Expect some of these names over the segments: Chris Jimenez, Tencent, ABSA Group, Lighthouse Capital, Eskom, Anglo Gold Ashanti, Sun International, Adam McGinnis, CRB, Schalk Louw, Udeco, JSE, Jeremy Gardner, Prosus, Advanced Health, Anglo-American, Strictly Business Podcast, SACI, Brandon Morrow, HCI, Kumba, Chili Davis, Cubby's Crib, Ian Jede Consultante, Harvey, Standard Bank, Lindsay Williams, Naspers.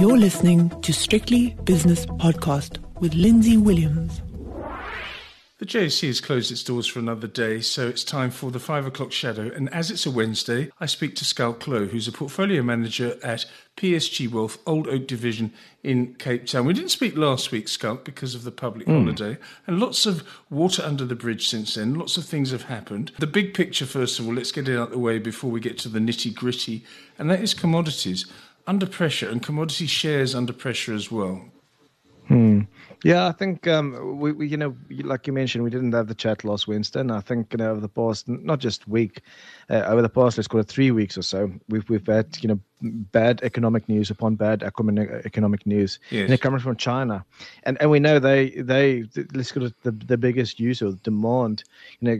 You're listening to Strictly Business Podcast with Lindsay Williams. The JSE has closed its doors for another day, so it's time for the 5 o'clock shadow. And as it's a Wednesday, I speak to Schalk Louw, who's a portfolio manager at PSG Wealth Old Oak Division in Cape Town. We didn't speak last week, Schalk, because of the public holiday. And lots of water under the bridge since then. Lots of things have happened. The big picture, first of all, let's get it out of the way before we get to the nitty-gritty. And that is commodities under pressure and commodity shares under pressure as well. Yeah, I think we you know, like you mentioned, we didn't have the chat last Wednesday, and I think, you know, over the past not just week, over the past, let's call it 3 weeks or so, we've had, you know, bad economic news upon bad economic news, yes. And they're coming from China, and we know they let's call it the biggest user demand, you know,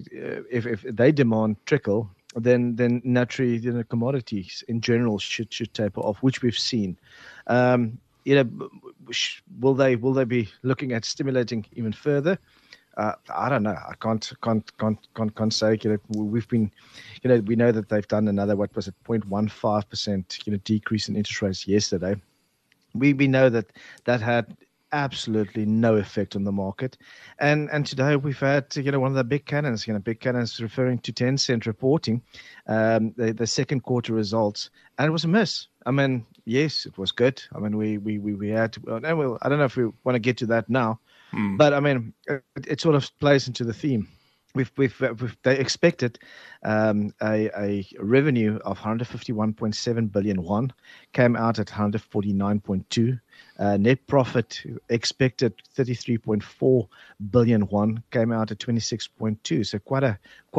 if they demand trickle. Then naturally, you know, commodities in general should taper off, which we've seen. You know, will they be looking at stimulating even further? I don't know. I can't say. You know, we've been, you know, we know that they've done another, what was it, 0.15%, you know, decrease in interest rates yesterday. We know that had absolutely no effect on the market, and today we've had, you know, one of the big cannons, you know, referring to Tencent reporting the second quarter results, and it was a miss. I mean, yes, it was good. I mean, we had to, I don't know if we want to get to that now, but I mean, it sort of plays into the theme. They expected a revenue of 151.7 billion won, came out at 149.2. Net profit expected 33.4 billion won, came out at 26.2. So quite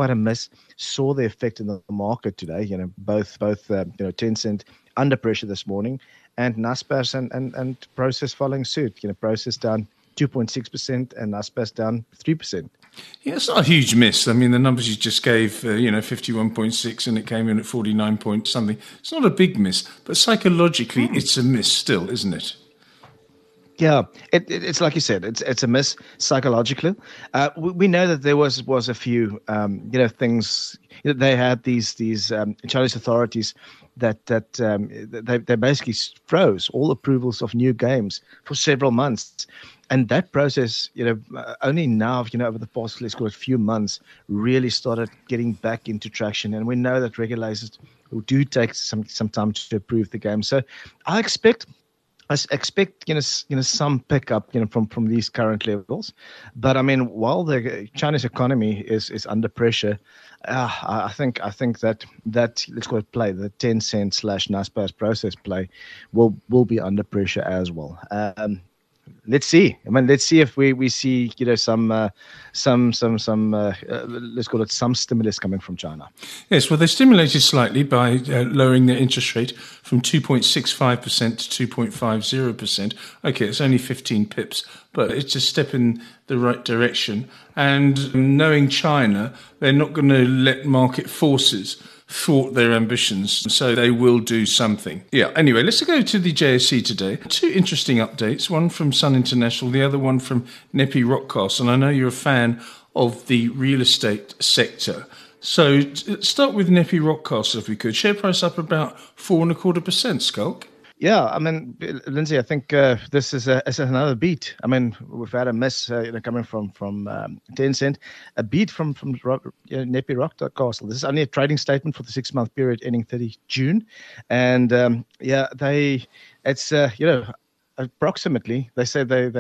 a miss. Saw the effect in the market today. You know, both you know, Tencent under pressure this morning, and Naspers and Prosus following suit. You know, Prosus down 2.6% and Naspers down 3%. Yeah, it's not a huge miss. I mean, the numbers you just gave, you know, 51.6 and it came in at 49 point something. It's not a big miss, but psychologically it's a miss still, isn't it? Yeah, it's like you said, it's a miss psychologically. We know that there was a few, you know, things. You know, they had these Chinese authorities that they basically froze all approvals of new games for several months. And that process, you know, only now, you know, over the past, let's call it, few months, really started getting back into traction. And we know that regulators do take some time to approve the game. So I expect you know, some pickup, you know, from these current levels. But I mean, while the Chinese economy is under pressure, I think that let's call it play, the Tencent / Naspers process play, will be under pressure as well. Let's see. I mean, let's see if we see, you know, some let's call it some stimulus coming from China. Yes, well, they stimulated slightly by lowering their interest rate from 2.65% to 2.50%. Okay, it's only 15 pips, but it's a step in the right direction. And knowing China, they're not going to let market forces thwart their ambitions, so they will do something. Yeah, anyway, let's go to the JSE today. Two interesting updates, one from Sun International, the other one from Nepi Rockcastle. And I know you're a fan of the real estate sector. So let's start with Nepi Rockcastle, if we could. Share price up about 4.25%, Skulk. Yeah, I mean, Lindsay, I think this is another beat. I mean, we've had a miss, you know, coming from Tencent, a beat from you know, Nepi Rockcastle. This is only a trading statement for the 6-month period ending 30 June, and yeah, it's you know, approximately they said they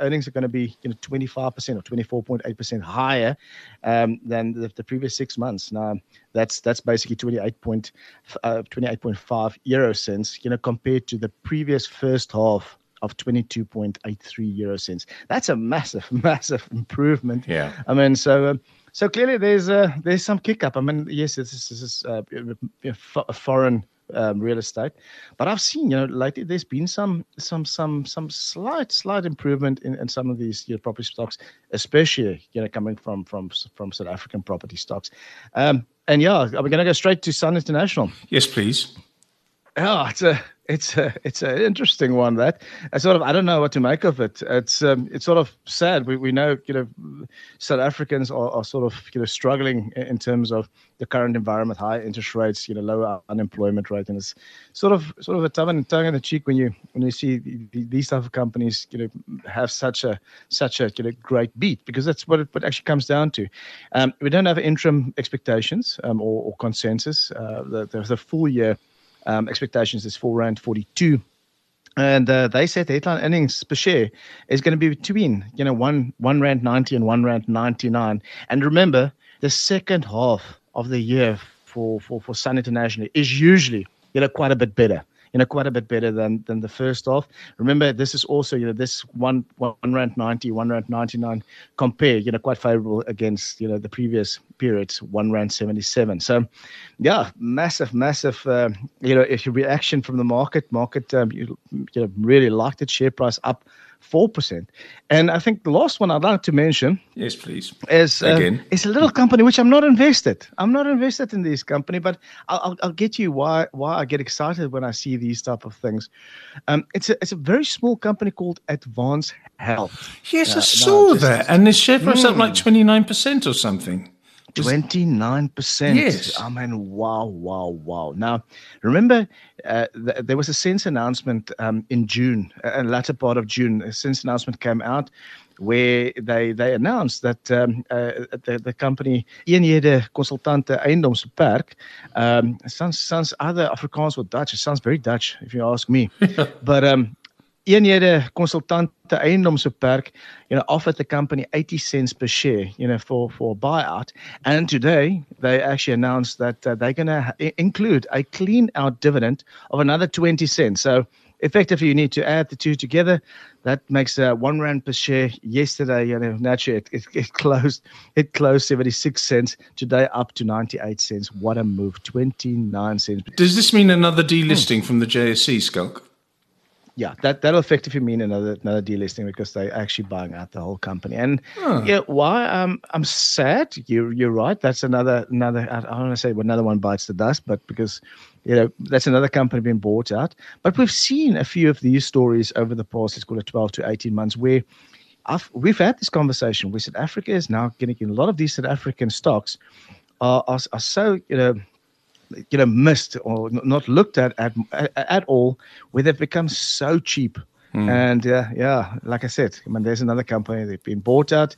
earnings are going to be, you know, 25% or 24.8% higher than the previous 6 months. Now that's basically 28.5 euro cents, you know, compared to the previous first half of 22.83 euro cents. That's a massive improvement. Yeah, I mean, so. So clearly, there's some kick up. I mean, yes, this is foreign real estate, but I've seen, you know, lately there's been some slight improvement in some of these, you know, property stocks, especially, you know, coming from South African property stocks. And yeah, are we going to go straight to Sun International? Yes, please. Yeah, It's an interesting one, that. I don't know what to make of it. It's sort of sad. We know, South Africans are sort of, struggling in terms of the current environment, high interest rates, lower unemployment rate, and it's sort of a tongue in the cheek when you see these type of companies, have such a great beat, because that's what it actually comes down to. We don't have interim expectations or consensus. The full year expectations is R4.42, and they said headline earnings per share is going to be between R1.90 and R1.99. And remember, the second half of the year for Sun International is usually quite a bit better. Quite a bit better than the first half. Remember, this is also, this R1.90, R1.99 compare, quite favorable against, the previous periods, R1.77. So, yeah, massive, if your reaction from the market, really liked it. Share price up 4%. And I think the last one I'd like to mention, yes, please, is a little company which I'm not invested. I'm not invested in this company, but I'll get you why I get excited when I see these type of things. It's a very small company called Advanced Health. Yes, I saw that, and the share price up like 29% or something. 29%. Yes. I mean, wow. Now, remember, there was a SENS announcement in June, latter part of June. A SENS announcement came out where they announced that the company Ian Jede Consultante Eiendomsbeperk, sounds either Afrikaans or Dutch. It sounds very Dutch, if you ask me. But Ian Jede Consultante Eiendomsbeperk, offered the company 80 cents per share, for a buyout. And today they actually announced that they're going to include a clean out dividend of another 20 cents. So effectively, you need to add the two together. That makes R1 per share. Yesterday, naturally, it closed. It closed 76 cents. Today, up to 98 cents. What a move! 29 cents. Does this mean another delisting from the JSE, Schalk? Yeah, that'll effectively mean another delisting, because they're actually buying out the whole company. And why I'm sad. You're right. That's another. I don't want to say another one bites the dust, but because that's another company being bought out. But we've seen a few of these stories over the past, let's call it 12 to 18 months, where we've had this conversation. We said Africa is now getting a lot of these South African stocks are so missed or not looked at all, where they've become so cheap. And like I said, there's another company, they've been bought out,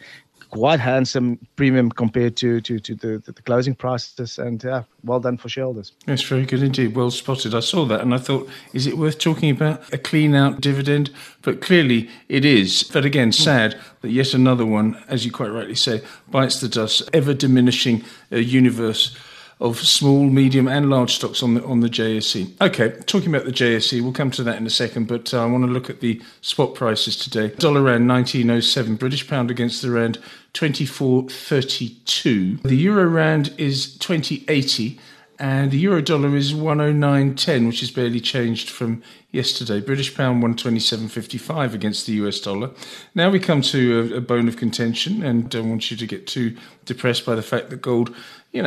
quite handsome premium compared to the closing prices, and well done for shareholders. Yes, very good indeed. Well spotted. I saw that and I thought, is it worth talking about a clean out dividend? But clearly it is. But again, sad that yet another one, as you quite rightly say, bites the dust, ever diminishing universe of small, medium and large stocks on the JSE. Okay, talking about the JSE, we'll come to that in a second, but I want to look at the spot prices today. Dollar rand 19.07, British pound against the rand 24.32. The euro rand is 20.80 and the euro dollar is 109.10, which is barely changed from yesterday. British pound 127.55 against the US dollar. Now we come to a bone of contention, and don't want you to get too depressed by the fact that gold, it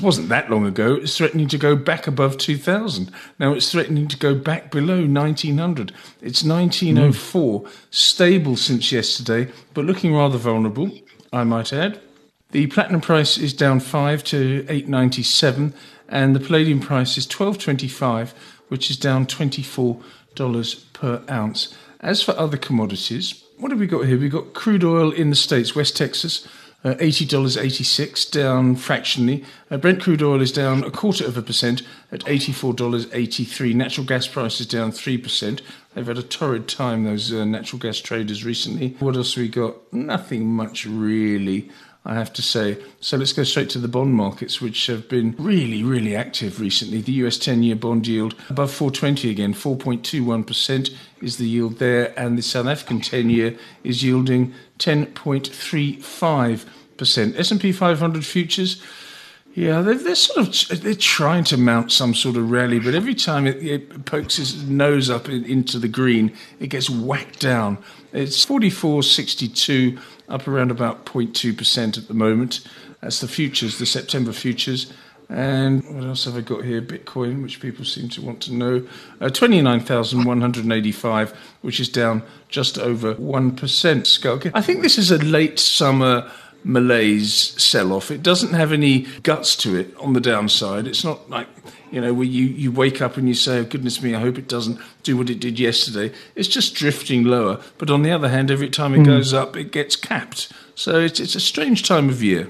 wasn't that long ago, it's threatening to go back above 2,000. Now it's threatening to go back below 1,900. It's 1,904, stable since yesterday, but looking rather vulnerable, I might add. The platinum price is down 5 to 897, and the palladium price is 12.25, which is down $24 per ounce. As for other commodities, what have we got here? We've got crude oil in the States, West Texas, $80.86, down fractionally. Brent crude oil is down 0.25% at $84.83. Natural gas price is down 3%. They've had a torrid time, those natural gas traders recently. What else have we got? Nothing much really, I have to say. So let's go straight to the bond markets, which have been really, really active recently. The US 10-year bond yield above 4.20 again, 4.21% is the yield there. And the South African 10-year is yielding 10.35%. S&P 500 futures, they're trying to mount some sort of rally, but every time it pokes its nose up into the green, it gets whacked down. It's 44.62, up around about 0.2% at the moment. That's the futures, the September futures. And what else have I got here? Bitcoin, which people seem to want to know. 29,185, which is down just over 1%. Schalk. I think this is a late summer malaise sell-off. It doesn't have any guts to it on the downside. It's not like, you know, where you wake up and you say, oh, goodness me, I hope it doesn't do what it did yesterday. It's just drifting lower. But on the other hand, every time it goes up, it gets capped. So it's a strange time of year.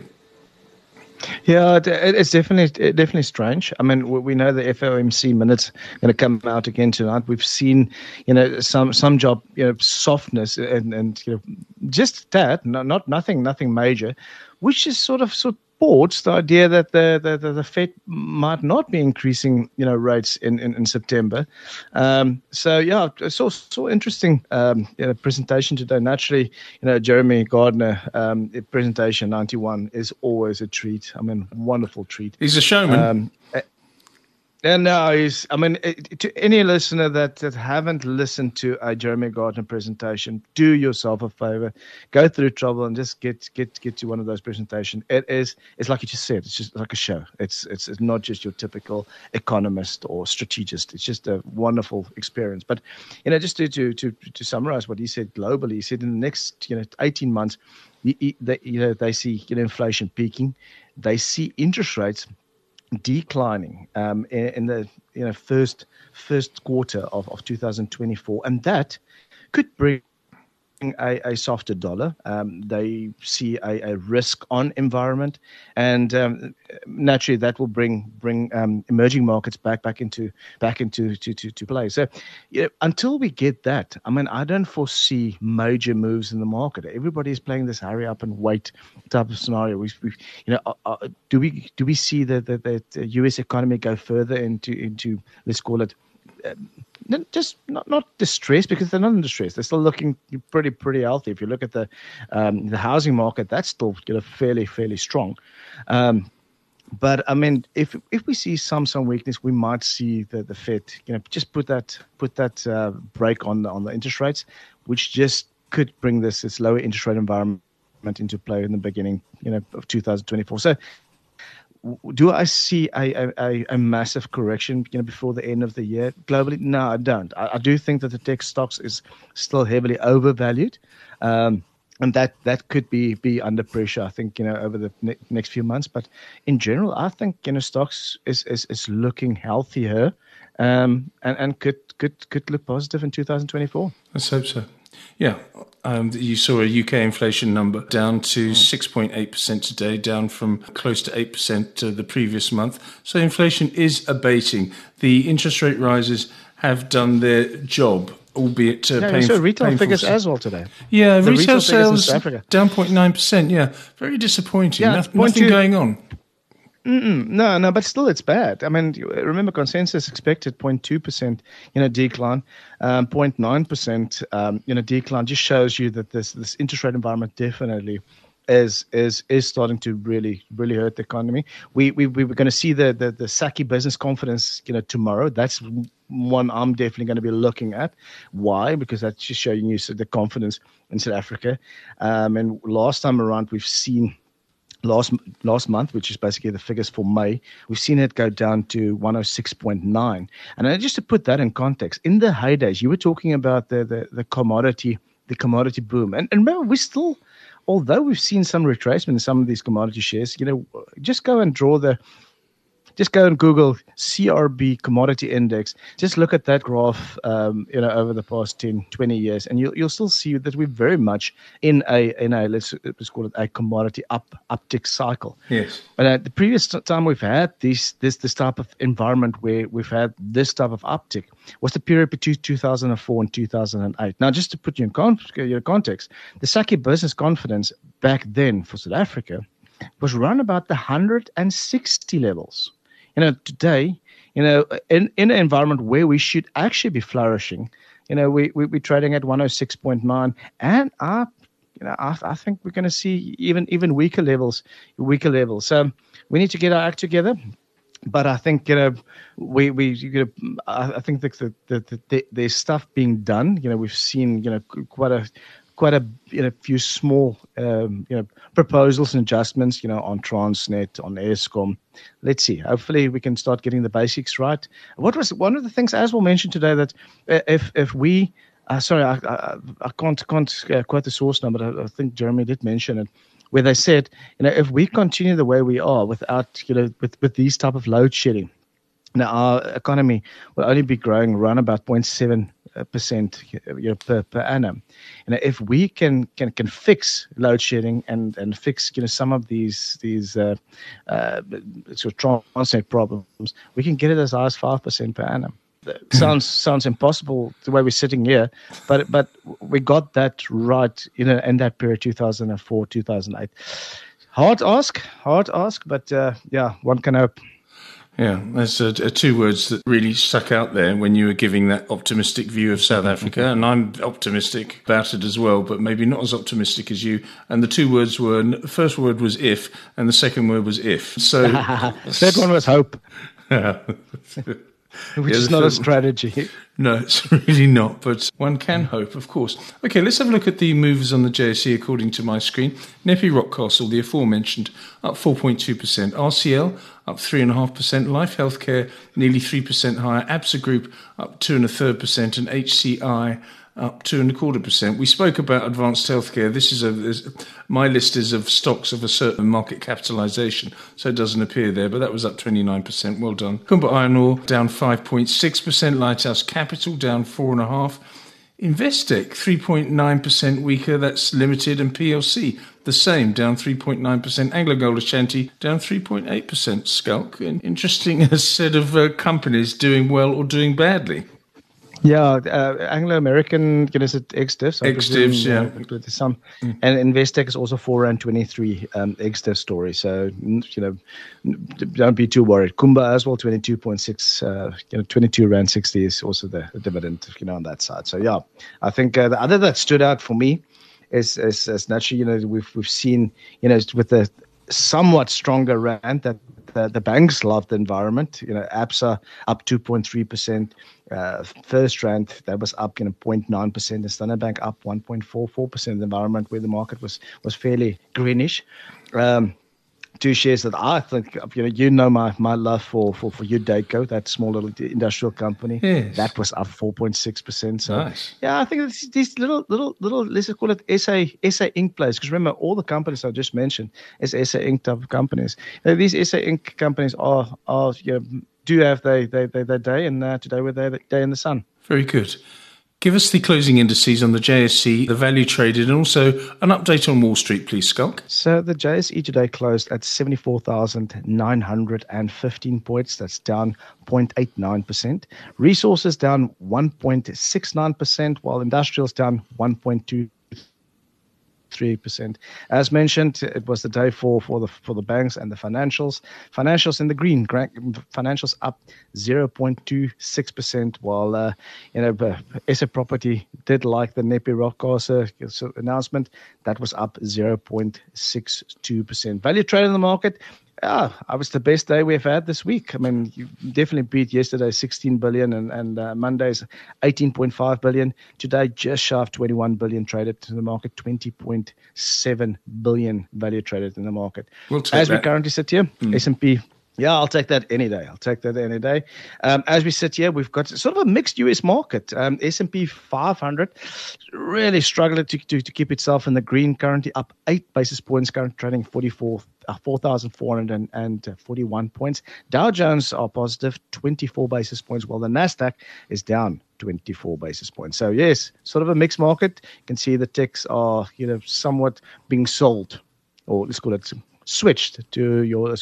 Yeah, it's definitely strange. I mean, we know the FOMC minutes are going to come out again tonight. We've seen, you know, some job, you know, softness and you know, just that, nothing major, which is sort of the idea that the Fed might not be increasing, you know, rates in September. So yeah, so interesting you know, presentation today. Naturally, you know, Jeremy Gardner presentation 91 is always a treat. I mean, wonderful treat. He's a showman. And now he's, I mean, to any listener that haven't listened to a Jeremy Gardner presentation, do yourself a favor, go through trouble and just get to one of those presentations. It's like you just said, it's just like a show. It's not just your typical economist or strategist. It's just a wonderful experience. But you know, just to summarize what he said globally, he said in the next 18 months, they see inflation peaking, they see interest rates declining in the first quarter of 2024, and that could bring a softer dollar. They see a risk on environment, and naturally that will bring emerging markets back into play. So until we get that, I mean, I don't foresee major moves in the market. Everybody is playing this hurry up and wait type of scenario. We do we see the U.S. economy go further into, let's call it, just not distressed, because they're not in distress. They're still looking pretty healthy. If you look at the housing market, that's still fairly strong. But I mean, if we see some weakness, we might see the Fed just put that brake on the interest rates, which just could bring this lower interest rate environment into play in the beginning of 2024. So. Do I see a massive correction, before the end of the year globally? No, I don't. I do think that the tech stocks is still heavily overvalued, and that could be under pressure, I think, over the next few months. But in general, I think stocks is looking healthier, and could look positive in 2024. Let's hope so. Yeah, you saw a UK inflation number down to 6.8% today, down from close to 8% the previous month. So inflation is abating. The interest rate rises have done their job, albeit painful. So retail figures as well today. Yeah, the retail sales down 0.9%. Yeah, very disappointing. Yeah, nothing going on. No, but still it's bad. I mean, remember consensus expected 0.2%, decline, 0.9%, decline. Just shows you that this interest rate environment definitely is starting to really hurt the economy. We were going to see the SACI business confidence, tomorrow. That's one I'm definitely going to be looking at. Why? Because that's just showing you the confidence in South Africa. And last time around, we've seen. Last month, which is basically the figures for May, we've seen it go down to 106.9. And just to put that in context, in the heydays, you were talking about the commodity boom. And remember, we still, although we've seen some retracement in some of these commodity shares, just go and Google CRB commodity index. Just look at that graph, over the past 10, 20 years, and you'll still see that we're very much in a let's call it a commodity uptick cycle. Yes. But the previous time we've had this type of environment where we've had this type of uptick was the period between 2004 and 2008. Now, just to put you in context, the SACI business confidence back then for South Africa was around about the 160 levels. Today, in an environment where we should actually be flourishing, we're trading at 106.9, and I think we're going to see even weaker levels. So we need to get our act together. But I think I think that there's stuff being done. We've seen quite a quite a few small proposals and adjustments, on Transnet, on Eskom. Let's see. Hopefully, we can start getting the basics right. What was one of the things Aswell mentioned today that if we I can't quote the source now, but I think Jeremy did mention it, where they said, if we continue the way we are without, with these type of load shedding, now our economy will only be growing around about 0.7% per annum. If we can fix load shedding and fix some of these sort of Transnet problems, we can get it as high as 5% per annum. Sounds impossible the way we're sitting here, but we got that right in that period, 2004, 2008. Hard ask, but one can hope. Yeah, that's two words that really stuck out there when you were giving that optimistic view of South Africa, and I'm optimistic about it as well, but maybe not as optimistic as you. And the two words were, the first word was if, and the second word was if. So the third one was hope. Which is not a strategy. No, it's really not, but one can hope, of course. Okay, let's have a look at the moves on the JSE according to my screen. Nepi Rockcastle, the aforementioned, up 4.2%. RCL, up 3.5%. Life Healthcare, nearly 3% higher. ABSA Group, up 2.5%. And HCI, up 2.25%. We spoke about Advanced Healthcare. This is my list is of stocks of a certain market capitalisation, so it doesn't appear there, but that was up 29%. Well done. Kumba Iron Ore down 5.6%. Lighthouse Capital down 4.5%. Investec 3.9% weaker. That's Limited and PLC. The same, down 3.9%. Anglo Gold Ashanti down 3.8%. Schalk, an interesting set of companies doing well or doing badly. Yeah, Anglo-American, is it ex-divs? Ex-divs, yeah. And Investec is also 4 and 23 ex-div story. So, don't be too worried. Kumba as well, 22.6, 22 Rand 60 is also the dividend, on that side. So, yeah, I think the other that stood out for me is naturally, we've seen, with the somewhat stronger Rand that the banks love the environment. ABSA up 2.3%. First Rand, that was up 0.9%. And Standard Bank up 1.44%. The environment where the market was fairly greenish. Two shares that I think, my love for Udeco, that small little industrial company, yes. That was up 4.6%. So, nice. Yeah, I think these little, let's call it SA Inc. plays, because remember, all the companies I just mentioned is SA Inc. type of companies. Now, these SA Inc. companies are do have their day, and today we're their day in the sun. Very good. Give us the closing indices on the JSE, the value traded, and also an update on Wall Street, please, Schalk. So the JSE today closed at 74,915 points. That's down 0.89%. Resources down 1.69%, while industrials down 1.23%. As mentioned, it was the day for the banks and the financials. Financials in the green. Financials up 0.26%. While SA Property did like the Nepi Rockcastle announcement, that was up 0.62%. Value trade in the market. It was the best day we've had this week. I mean, you definitely beat yesterday's 16 billion and Monday's 18.5 billion. Today, just shy of 21 billion traded in the market, 20.7 billion value traded in the market. As we currently sit here, S&P. Yeah, I'll take that any day. As we sit here, we've got sort of a mixed U.S. market. S&P 500 really struggling to keep itself in the green, currently up 8 basis points, currently trading 4,441 points. Dow Jones are positive, 24 basis points, while the Nasdaq is down 24 basis points. So, yes, sort of a mixed market. You can see the techs are, somewhat being sold, or let's call it switched to your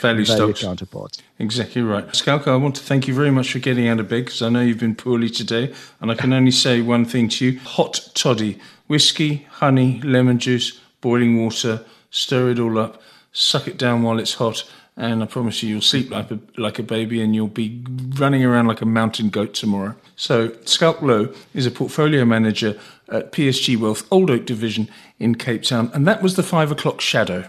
value counterparts. Exactly right. Schalk, I want to thank you very much for getting out of bed, because I know you've been poorly today, and I can only say one thing to you. Hot toddy, whiskey, honey, lemon juice, boiling water, stir it all up, suck it down while it's hot, and I promise you, you'll sleep like a baby, and you'll be running around like a mountain goat tomorrow. So Schalk Louw is a portfolio manager at PSG Wealth Old Oak Division in Cape Town, and that was the 5 o'clock shadow.